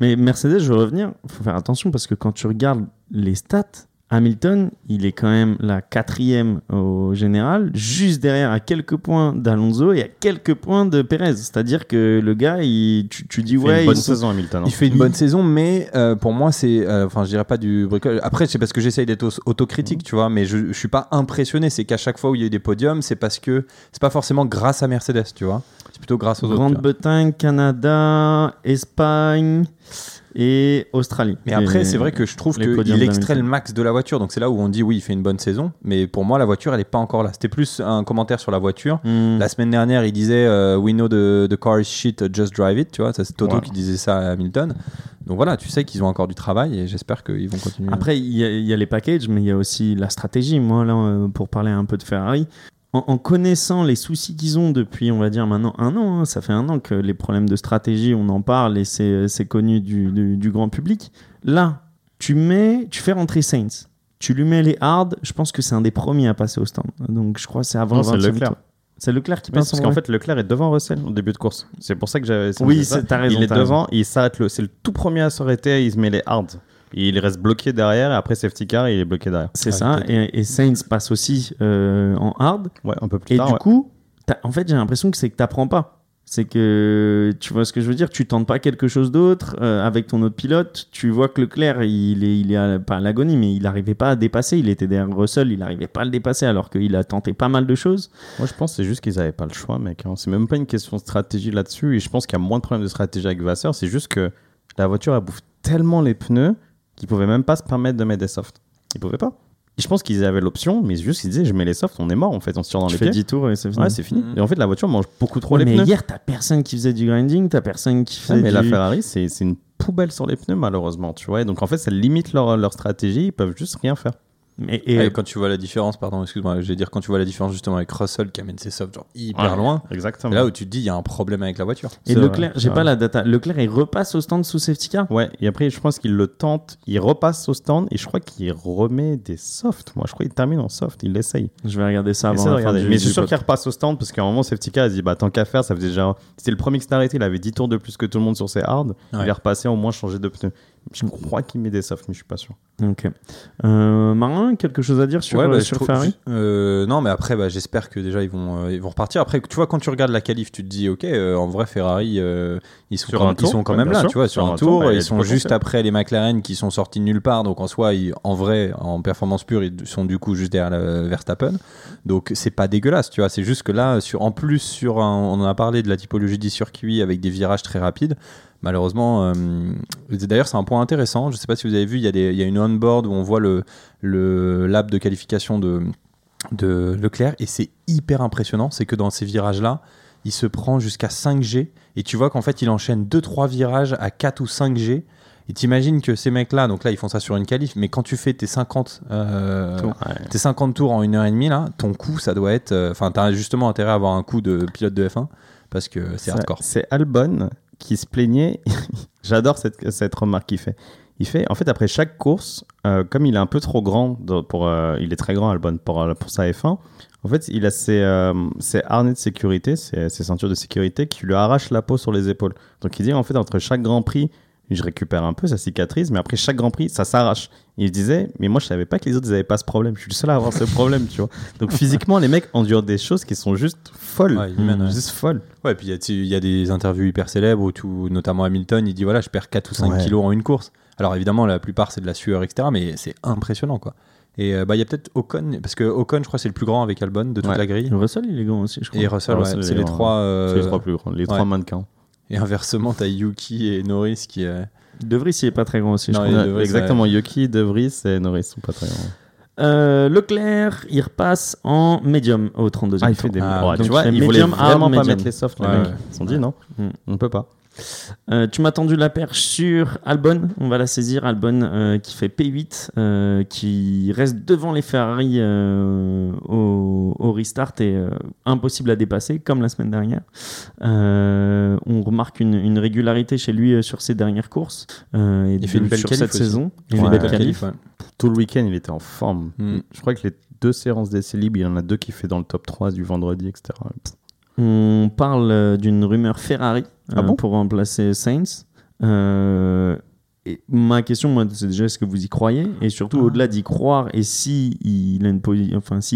mais Mercedes, je veux revenir, faut faire attention parce que quand tu regardes les stats, Hamilton, il est quand même la 4e au général, juste derrière à quelques points d'Alonso et à quelques points de Perez. C'est-à-dire que le gars, tu dis ouais, il fait une bonne saison Hamilton. Il fait une bonne saison, mais pour moi, c'est, je dirais pas du bricolage. Après, c'est parce que j'essaye d'être autocritique, tu vois, mais je suis pas impressionné. C'est qu'à chaque fois où il y a eu des podiums, c'est parce que c'est pas forcément grâce à Mercedes, tu vois. C'est plutôt grâce aux autres. Grande-Bretagne, Canada, Espagne et Australie. Mais après, c'est vrai que je trouve qu'il extrait le max de la voiture. Donc, c'est là où on dit, oui, il fait une bonne saison. Mais pour moi, la voiture, elle n'est pas encore là. C'était plus un commentaire sur la voiture. La semaine dernière, il disait « We know the car is shit, just drive it ». Tu vois, c'est Toto qui disait ça à Hamilton. Donc voilà, tu sais qu'ils ont encore du travail et j'espère qu'ils vont continuer. Après, il y a les packages, mais il y a aussi la stratégie. Moi, là, pour parler un peu de Ferrari... En connaissant les soucis qu'ils ont depuis, on va dire maintenant 1 an, ça fait 1 an que les problèmes de stratégie, on en parle et c'est connu du grand public. Là, tu fais rentrer Sainz, tu lui mets les hards, je pense que c'est un des premiers à passer au stand. Donc je crois que c'est avant 20 minutes. C'est Leclerc qui passe. Parce qu'en fait, Leclerc est devant Russell au début de course. C'est pour ça que j'avais... Oui, t'as raison. Il est devant, il s'arrête, c'est le tout premier à s'arrêter, il se met les hards. Il reste bloqué derrière et après safety car il est bloqué derrière. C'est ça, et Sainz passe aussi en hard. Ouais, un peu plus tard. Et du coup, en fait, j'ai l'impression que c'est que t'apprends pas. C'est que, tu vois ce que je veux dire, tu tentes pas quelque chose d'autre avec ton autre pilote. Tu vois que Leclerc, il est pas à l'agonie, mais il arrivait pas à dépasser. Il était derrière Russell, il arrivait pas à le dépasser alors qu'il a tenté pas mal de choses. Moi, je pense que c'est juste qu'ils avaient pas le choix, mec. C'est même pas une question de stratégie là-dessus. Et je pense qu'il y a moins de problèmes de stratégie avec Vasseur. C'est juste que la voiture, elle bouffe tellement les pneus qu'ils pouvaient même pas se permettre de mettre des softs. Ils pouvaient pas. Et je pense qu'ils avaient l'option, mais juste ils disaient je mets les softs, on est mort en fait, on se tire dans les pieds. Tu fais 10 tours et c'est fini. Ouais, c'est fini. Et en fait la voiture mange beaucoup trop les pneus. Mais hier t'as personne qui faisait du grinding, t'as personne qui faisait mais la Ferrari c'est une poubelle sur les pneus, malheureusement, tu vois. Et donc, en fait, ça limite leur stratégie. Ils peuvent juste rien faire. Et quand tu vois la différence, pardon, excuse-moi, je vais dire quand tu vois la différence justement avec Russell qui amène ses softs genre hyper loin, exactement. Là où tu te dis il y a un problème avec la voiture. Et Leclerc, j'ai pas la data. Leclerc il repasse au stand sous safety car. Ouais. Et après je pense qu'il le tente, il repasse au stand et je crois qu'il remet des softs. Moi je crois qu'il termine en soft, il l'essaye. Je vais regarder ça avant. Mais je suis sûr qu'il repasse au stand parce qu'à un moment safety car il se dit bah tant qu'à faire, ça faisait déjà c'était le premier qui s'est arrêté, il avait 10 tours de plus que tout le monde sur ses hard, il est repassé au moins changer de pneu. Je crois qu'il met des softs, mais je suis pas sûr. Ok. Marin, quelque chose à dire sur, sur Ferrari ? Non, mais après, j'espère que déjà ils vont repartir. Après, tu vois, quand tu regardes la qualif, tu te dis, ok, en vrai, Ferrari, ils sont quand même là, tu vois, sur un tour. Ils sont juste après les McLaren qui sont sortis nulle part. Donc en soi, en performance pure, ils sont du coup juste derrière Verstappen. Donc c'est pas dégueulasse, tu vois. C'est juste que là, on en a parlé de la typologie du circuit avec des virages très rapides. Malheureusement, d'ailleurs c'est un point intéressant, je ne sais pas si vous avez vu, il y a une on-board où on voit le lap de qualification de Leclerc et c'est hyper impressionnant, c'est que dans ces virages-là, il se prend jusqu'à 5G et tu vois qu'en fait il enchaîne 2-3 virages à 4 ou 5G et t'imagines que ces mecs-là, donc là ils font ça sur une qualif, mais quand tu fais tes 50 tours en 1h30, là, ton coup ça doit être... Enfin, t'as justement intérêt à avoir un coup de pilote de F1 parce que c'est hardcore. C'est Albon qui se plaignait, j'adore cette remarque qu'il fait. Il fait, en fait, après chaque course, comme il est un peu trop grand, il est très grand Albon pour sa F1, en fait, il a ses harnais de sécurité, ses ceintures de sécurité qui lui arrachent la peau sur les épaules. Donc il dit, en fait, entre chaque Grand Prix, je récupère un peu, ça cicatrise, mais après chaque Grand Prix, ça s'arrache. Il disait, mais moi, je savais pas que les autres, ils avaient pas ce problème. Je suis le seul à avoir ce problème, tu vois. Donc, physiquement, les mecs endurent des choses qui sont juste folles. Ouais, juste folles. Ouais, puis il y a des interviews hyper célèbres où notamment Hamilton, il dit, voilà, je perds 4 ou 5 kilos en une course. Alors, évidemment, la plupart, c'est de la sueur, etc., mais c'est impressionnant, quoi. Et il y a peut-être Ocon, parce que Ocon, je crois, c'est le plus grand avec Albon de toute la grille. Russell, il est grand aussi, je crois. Et Russell, c'est les trois. C'est les trois plus grands, les trois mannequins. Et inversement, t'as Yuki et Norris qui... De Vries, il est pas très grand aussi. Non, je crois. Exactement, Yuki, De Vries et Norris sont pas très grands. Leclerc, il repasse en médium au 32e. Ah, il fait des... tu vois, il voulait vraiment pas mettre les softs, les mecs. Ils se sont dit, non, on peut pas. Tu m'as tendu la perche sur Albon, on va la saisir. Albon qui fait P8, qui reste devant les Ferrari au restart et impossible à dépasser comme la semaine dernière. On remarque une régularité chez lui sur ses dernières courses et fait une belle sur cette saison. Il fait une belle qualif. Ouais. Tout le week-end il était en forme. Je crois que les deux séances d'essais libres, il y en a deux qui fait dans le top 3 du vendredi, etc. On parle d'une rumeur Ferrari pour remplacer Sainz. Et ma question, moi, c'est déjà est-ce que vous y croyez ? Et surtout, au-delà d'y croire, et s'il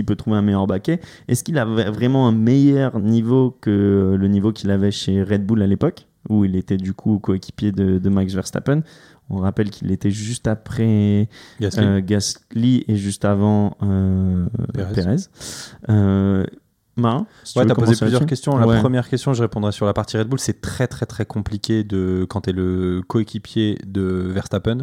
peut trouver un meilleur baquet, est-ce qu'il a vraiment un meilleur niveau que le niveau qu'il avait chez Red Bull à l'époque, où il était du coup coéquipier de Max Verstappen ? On rappelle qu'il était juste après Gasly et juste avant Perez. Marin, t'as posé plusieurs questions. La première question, je répondrai sur la partie Red Bull. C'est très très très compliqué quand t'es le coéquipier de Verstappen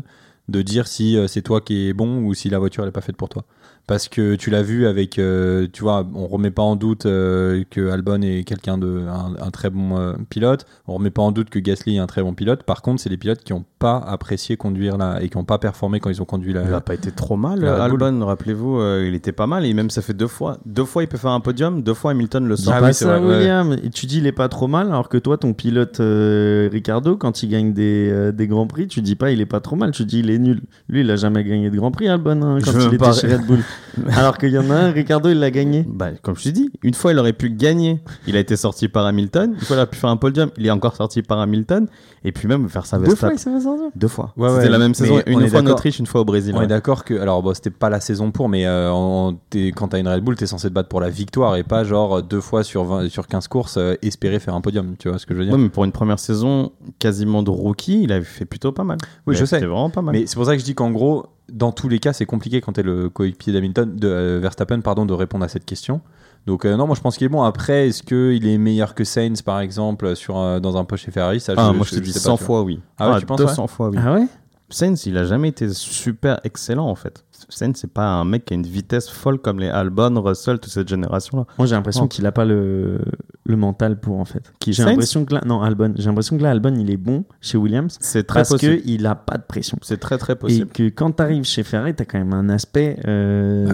de dire si c'est toi qui es bon ou si la voiture elle est pas faite pour toi. Parce que tu l'as vu avec, tu vois, on remet pas en doute que Albon est un très bon pilote. On remet pas en doute que Gasly est un très bon pilote. Par contre, c'est les pilotes qui ont pas apprécié conduire et qui ont pas performé quand ils ont conduit la. Il a pas été trop mal. Albon, rappelez-vous, il était pas mal. Et même ça fait 2 fois. 2 fois, il peut faire un podium. 2 fois, Hamilton le sort. Ah oui, c'est ça, vrai. William. Ouais. Et tu dis il est pas trop mal, alors que toi, ton pilote Ricardo, quand il gagne des grands prix, tu dis pas il est pas trop mal. Tu dis il est nul. Lui, il a jamais gagné de grand prix, Albon, quand il était chez Red Bull. Alors qu'il y en a un, Ricardo il l'a gagné. Comme je te dis, une fois il aurait pu gagner, il a été sorti par Hamilton. Une fois il a pu faire un podium, il est encore sorti par Hamilton. Et puis même faire sa Verstappen. 2 fois il s'est fait sortir. 2 fois. Ouais, c'était la même saison. Une fois en Autriche, une fois au Brésil. On est d'accord que alors c'était pas la saison pour, mais quand t'as une Red Bull, t'es censé te battre pour la victoire et pas genre 2 fois sur 15 courses espérer faire un podium. Tu vois ce que je veux dire ? Ouais, mais pour une première saison quasiment de rookie, il avait fait plutôt pas mal. Oui, je sais. C'était vraiment pas mal. Mais c'est pour ça que je dis qu'en gros. Dans tous les cas, c'est compliqué quand t'es le coéquipier Verstappen, de répondre à cette question. Donc non, moi je pense qu'il est bon. Après, est-ce qu'il est meilleur que Sainz, par exemple, dans un poste chez Ferrari ? Ça, moi je te dis 100 fois oui. Ah ouais, tu penses 200 fois oui. Ah ouais ? Sainz, il a jamais été super excellent en fait. Sainz, c'est pas un mec qui a une vitesse folle comme les Albon, Russell, toute cette génération-là. Moi j'ai l'impression qu'il a pas le le mental pour, en fait. J'ai l'impression que là, non, Albon, j'ai l'impression que là, Albon, il est bon chez Williams. C'est très possible. Parce qu'il n'a pas de pression. C'est très, très possible. Et que quand tu arrives chez Ferrari, tu as quand même un aspect.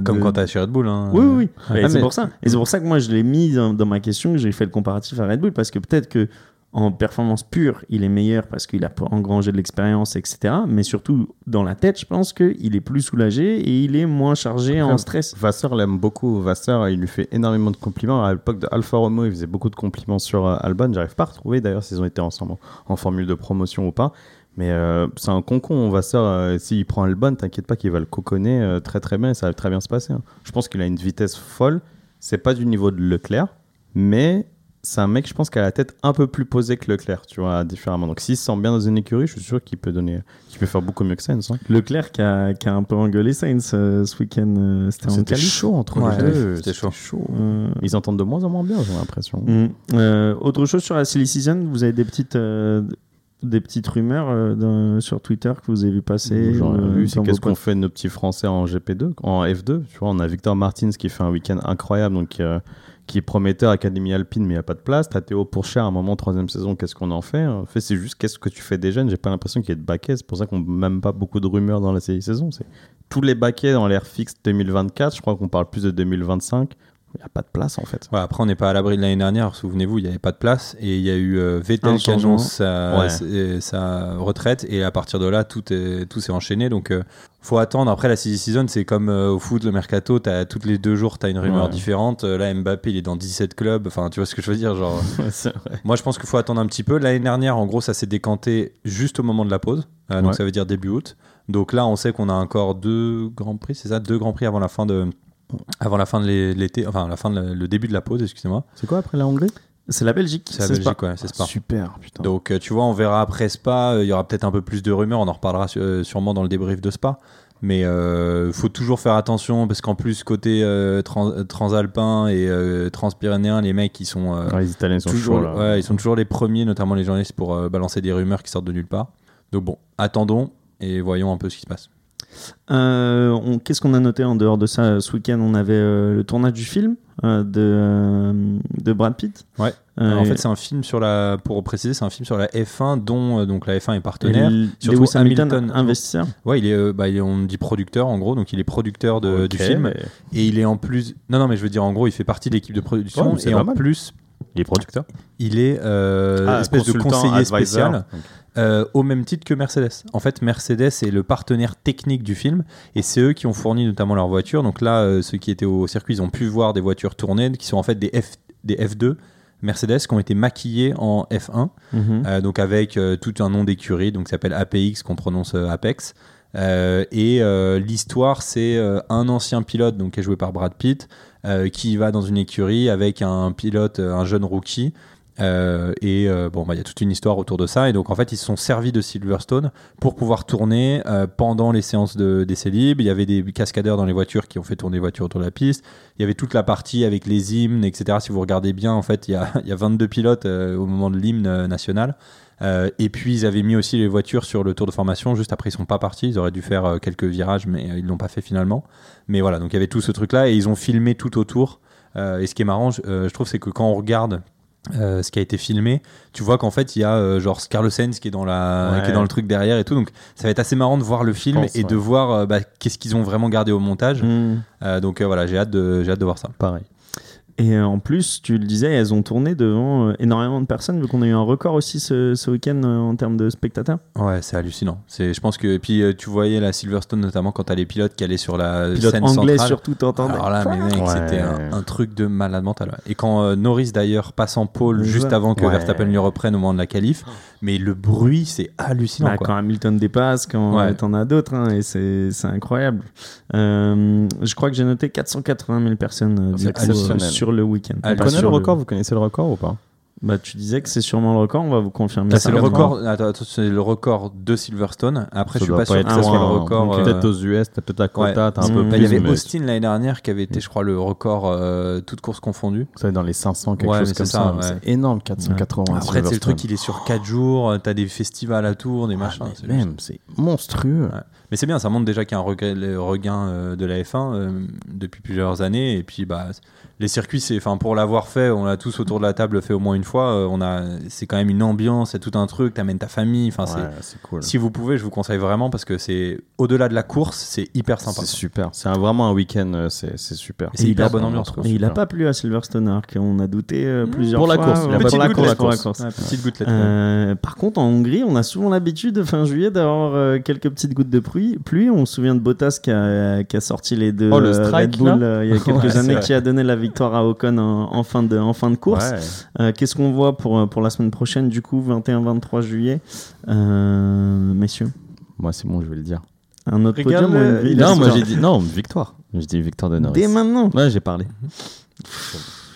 Comme quand tu as chez Red Bull. Hein. Oui, oui, oui. Ouais, c'est pour ça. Et c'est pour ça que moi, je l'ai mis dans ma question, que j'ai fait le comparatif à Red Bull, parce que peut-être que. En performance pure, il est meilleur parce qu'il a engrangé de l'expérience, etc. Mais surtout, dans la tête, je pense qu'il est plus soulagé et il est moins chargé en stress. Vasseur l'aime beaucoup. Vasseur, il lui fait énormément de compliments. À l'époque de Alfa Romeo, il faisait beaucoup de compliments sur Albon. J'arrive pas à retrouver d'ailleurs s'ils ont été ensemble en formule de promotion ou pas. Mais c'est un concon, Vasseur. S'il prend Albon, t'inquiète pas qu'il va le coconner très très bien et ça va très bien se passer. Hein. Je pense qu'il a une vitesse folle. C'est pas du niveau de Leclerc, mais... C'est un mec, je pense, qui a la tête un peu plus posée que Leclerc, tu vois, différemment. Donc, s'il se sent bien dans une écurie, je suis sûr qu'il peut donner, qu'il peut faire beaucoup mieux que Sainz. Hein. Leclerc qui a un peu engueulé Sainz ce week-end. C'était chaud entre les deux. C'était chaud. Ils entendent de moins en moins bien, j'ai l'impression. Autre chose sur la Silly Season, vous avez des petites rumeurs sur Twitter que vous avez vu passer. J'en ai vu, c'est qu'est-ce qu'on fait de nos petits Français en GP2, en F2. Tu vois, on a Victor Martins qui fait un week-end incroyable, donc... qui est prometteur, Académie Alpine, mais il n'y a pas de place. T'as Théo Pourchère, à un moment, troisième saison, qu'est-ce qu'on en fait ? En fait, c'est juste qu'est-ce que tu fais des jeunes ? J'ai pas l'impression qu'il y ait de baquets. C'est pour ça qu'on n'a même pas beaucoup de rumeurs dans la saison. C'est... Tous les baquets dans l'ère fixe 2024, je crois qu'on parle plus de 2025. Il n'y a pas de place, en fait. Ouais, après, on n'est pas à l'abri de l'année dernière. Souvenez-vous, il n'y avait pas de place. Et il y a eu Vettel qui annonce sa retraite. Et à partir de là, tout s'est enchaîné. Donc... faut attendre. Après, la silly season, c'est comme au foot, le mercato, toutes les 2 jours, t'as une rumeur différente. Là, Mbappé, il est dans 17 clubs. Enfin, tu vois ce que je veux dire, genre. Moi, je pense qu'il faut attendre un petit peu. L'année dernière, en gros, ça s'est décanté juste au moment de la pause. Donc, ça veut dire début août. Donc là, on sait qu'on a encore 2 Grands Prix, c'est ça ? 2 Grands Prix avant la fin de l'été, enfin, le début de la pause, excusez-moi. C'est quoi après la Hongrie ? C'est la Belgique. C'est Spa. Super, putain. Donc, tu vois, on verra après Spa. Il y aura peut-être un peu plus de rumeurs. On en reparlera sûrement dans le débrief de Spa. Mais il faut toujours faire attention parce qu'en plus, côté transalpin et transpyrénéen, les mecs, ils sont... les Italiens sont toujours là. Ouais, ils sont toujours les premiers, notamment les journalistes, pour balancer des rumeurs qui sortent de nulle part. Donc bon, attendons et voyons un peu ce qui se passe. Qu'est-ce qu'on a noté en dehors de ça ? Ce week-end, on avait le tournage du film de Brad Pitt. Ouais. En fait, c'est un film c'est un film sur la F1 dont donc la F1 est partenaire. Surtout Hamilton, investisseur. Ouais, on dit producteur en gros, donc il est producteur du film et il est en plus. Non, mais je veux dire en gros, il fait partie de l'équipe de production et en plus. Il est producteur. Il est espèce de conseiller advisor. Spécial. Okay. Au même titre que Mercedes. En fait, Mercedes est le partenaire technique du film et c'est eux qui ont fourni notamment leurs voitures. Donc là, ceux qui étaient au circuit, ils ont pu voir des voitures tourner qui sont en fait des F2 Mercedes qui ont été maquillées en F1, donc avec tout un nom d'écurie, donc ça s'appelle APX qu'on prononce Apex. L'histoire, c'est un ancien pilote donc, qui est joué par Brad Pitt qui va dans une écurie avec un pilote, un jeune rookie. Il y a toute une histoire autour de ça et donc en fait ils se sont servis de Silverstone pour pouvoir tourner pendant les séances d'essais libres. Il y avait des cascadeurs dans les voitures qui ont fait tourner les voitures autour de la piste. Il y avait toute la partie avec les hymnes, etc. Si vous regardez bien, en fait il y a 22 pilotes au moment de l'hymne national. Et puis ils avaient mis aussi les voitures sur le tour de formation. Juste après ils sont pas partis, ils auraient dû faire quelques virages mais ils l'ont pas fait finalement. Mais voilà, donc il y avait tout ce truc là et ils ont filmé tout autour et ce qui est marrant je trouve, c'est que quand on regarde ce qui a été filmé, tu vois qu'en fait il y a genre Carlos Sainz qui est qui est dans le truc derrière et tout, donc ça va être assez marrant de voir le film et de voir qu'est-ce qu'ils ont vraiment gardé au montage. Voilà, j'ai hâte de voir ça. Pareil. Et en plus, tu le disais, elles ont tourné devant énormément de personnes, vu qu'on a eu un record aussi ce week-end en termes de spectateurs. Ouais, c'est hallucinant. Je pense que... Et puis, tu voyais la Silverstone, notamment, quand t'as les pilotes qui allaient sur la scène centrale. Anglais, surtout, t'entendais. Alors là, mais mec, c'était un truc de malade mental. Ouais. Et quand Norris, d'ailleurs, passe en pole juste avant que Verstappen lui reprenne au moment de la qualif, mais le bruit, c'est hallucinant. Bah, quoi. Quand Hamilton dépasse, quand t'en as d'autres, hein, et c'est incroyable. Je crois que j'ai noté 480 000 personnes sur le week-end. Vous connaissez le record ou pas ? Bah, tu disais que c'est sûrement le record, on va vous confirmer. Là, ça. C'est le record, attends, c'est le record de Silverstone. Après, ça je suis pas sûr que ce soit le record. Peut-être aux US, t'as peut-être la quota, t'as un peu plus. Il y avait Austin l'année dernière qui avait été, je crois, le record toute course confondue. Ça est dans les 500, quelque chose comme ça. Ouais. C'est énorme, 480. Ouais. Après, c'est le truc, il est sur 4 jours, t'as des festivals à Tours, des machins. Mais c'est même, c'est monstrueux. Ouais. Mais c'est bien, ça montre déjà qu'il y a un regain de la F1 depuis plusieurs années. Et puis, bah, les circuits, c'est, pour l'avoir fait, on l'a tous autour de la table fait au moins une fois. C'est quand même une ambiance, c'est tout un truc, t'amènes ta famille. Ouais, c'est cool. Si vous pouvez, je vous conseille vraiment parce que c'est au-delà de la course, c'est hyper sympa. C'est super. C'est vraiment un week-end, c'est super. Et c'est hyper bonne ambiance. Et il n'a pas plu à Silverstone, alors qu'on a douté plusieurs pour fois. La course, pour la course. Ouais, petite gouttelette. Par contre, en Hongrie, on a souvent l'habitude de fin juillet d'avoir quelques petites gouttes de pluie. On se souvient de Bottas qui a sorti les deux Red Bull il y a quelques années, qui a donné la victoire à Ocon en fin de course. Ouais. Qu'est-ce qu'on voit pour la semaine prochaine, du coup, 21-23 juillet, messieurs? Moi, c'est bon, je vais le dire. Un autre podium victoire. Je dis victoire de Norris. Dès maintenant. Ouais, j'ai parlé.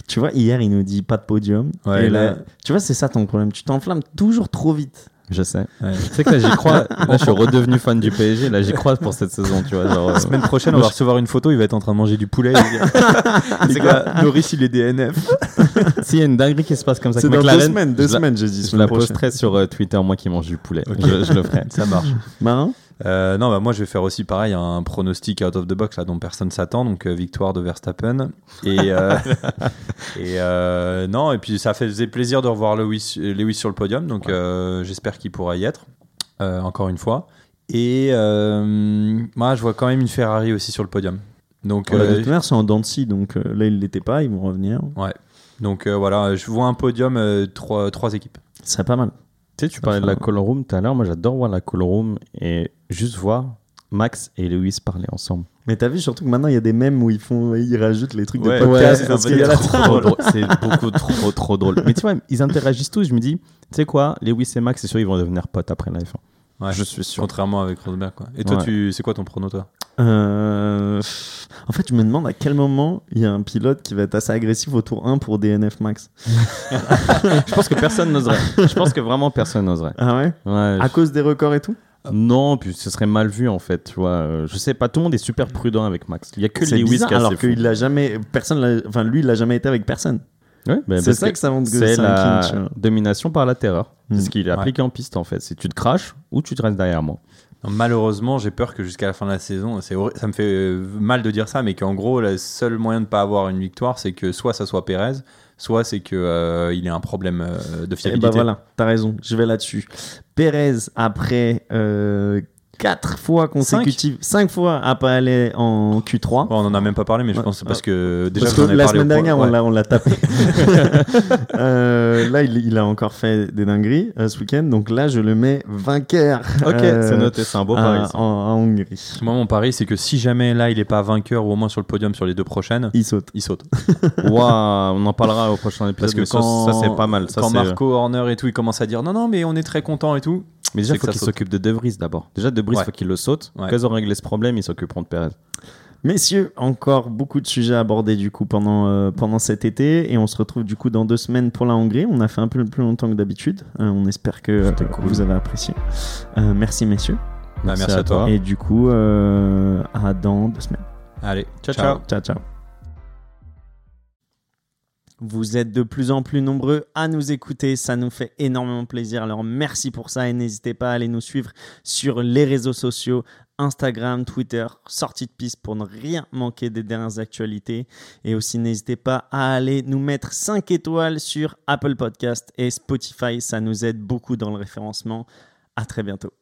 Tu vois, hier, il nous dit pas de podium. Ouais, et là, tu vois, c'est ça ton problème. Tu t'enflammes toujours trop vite. Je sais. Ouais. Tu sais que là, j'y crois. Là, je suis redevenu fan du PSG. Là, j'y crois pour cette saison. Tu vois, genre, la semaine prochaine, on va recevoir une photo. Il va être en train de manger du poulet. C'est quoi, Norris, il est DNF. S'il y a une dinguerie qui se passe comme ça, c'est dans deux semaines, j'ai dit. Je la posterai sur Twitter, moi qui mange du poulet. Okay. Je le ferai. Ça marche. Marin ? Non, bah moi je vais faire aussi pareil, un pronostic out of the box là dont personne s'attend, donc victoire de Verstappen et puis ça faisait plaisir de revoir Lewis sur le podium, donc j'espère qu'il pourra y être encore une fois, et moi je vois quand même une Ferrari aussi sur le podium, donc la dernière c'est en dents de scie, donc là ils l'étaient pas, ils vont revenir, ouais, donc voilà, je vois un podium, trois équipes, ce serait pas mal. Tu sais, tu parlais de la call room tout à l'heure. Moi, j'adore voir la call room et juste voir Max et Lewis parler ensemble. Mais t'as vu surtout que maintenant, il y a des mèmes où ils rajoutent les trucs de podcast. Ouais, parce qu'il y a c'est beaucoup trop drôle. Mais tu vois, ils interagissent tous. Je me dis, tu sais quoi, Lewis et Max, c'est sûr, ils vont devenir potes après la F1. Ouais, je suis sûr. Contrairement avec Rosberg, quoi. Et toi, c'est quoi ton prono, toi ? En fait, je me demande à quel moment il y a un pilote qui va être assez agressif au tour 1 pour DNF Max. Je pense que personne n'oserait. Je pense que vraiment personne n'oserait. Ah ouais ? Ouais. À cause des records et tout ? Non, puis ce serait mal vu en fait, tu vois. Je sais pas, tout le monde est super prudent avec Max. Il y a que Lewis qui a ses alors qu'il l'a jamais lui il l'a jamais été avec personne. Ouais, bah c'est ça que ça montre que c'est la domination par la terreur. C'est ce qu'il applique en piste en fait. C'est tu te craches ou tu te restes derrière moi. Malheureusement, j'ai peur que jusqu'à la fin de la saison, ça me fait mal de dire ça, mais qu'en gros, le seul moyen de ne pas avoir une victoire, c'est que soit ça soit Pérez, soit c'est qu'il ait un problème de fiabilité. Et bah voilà, t'as raison, je vais là-dessus. Pérez, après 4 fois consécutives, 5 fois à pas aller en Q3. On n'en a même pas parlé, mais je pense parce que déjà parce que la semaine dernière, on l'a tapé. Là, il a encore fait des dingueries ce week-end, donc là, je le mets vainqueur. Ok, c'est noté, c'est un beau pari. En Hongrie. Moi, mon pari, c'est que si jamais là, il n'est pas vainqueur ou au moins sur le podium sur les deux prochaines, il saute. Waouh, on en parlera au prochain épisode. Parce que quand, ça, c'est pas mal. Ça, quand Marco, Horner et tout, ils commencent à dire non, mais on est très contents et tout. Mais déjà, il faut qu'il s'occupe de De Vries d'abord. Déjà, De Vries, il faut qu'il le saute. Quand ils ont réglé ce problème, ils s'occuperont de Pérez. Messieurs, encore beaucoup de sujets abordés du coup pendant cet été, et on se retrouve du coup dans 2 semaines pour la Hongrie. On a fait un peu plus longtemps que d'habitude. On espère que vous avez apprécié. Merci messieurs. Merci à toi. Et du coup, à dans 2 semaines. Allez, ciao. Vous êtes de plus en plus nombreux à nous écouter, ça nous fait énormément plaisir, alors merci pour ça et n'hésitez pas à aller nous suivre sur les réseaux sociaux, Instagram, Twitter, Sortie de Piste pour ne rien manquer des dernières actualités, et aussi n'hésitez pas à aller nous mettre 5 étoiles sur Apple Podcast et Spotify, ça nous aide beaucoup dans le référencement. À très bientôt.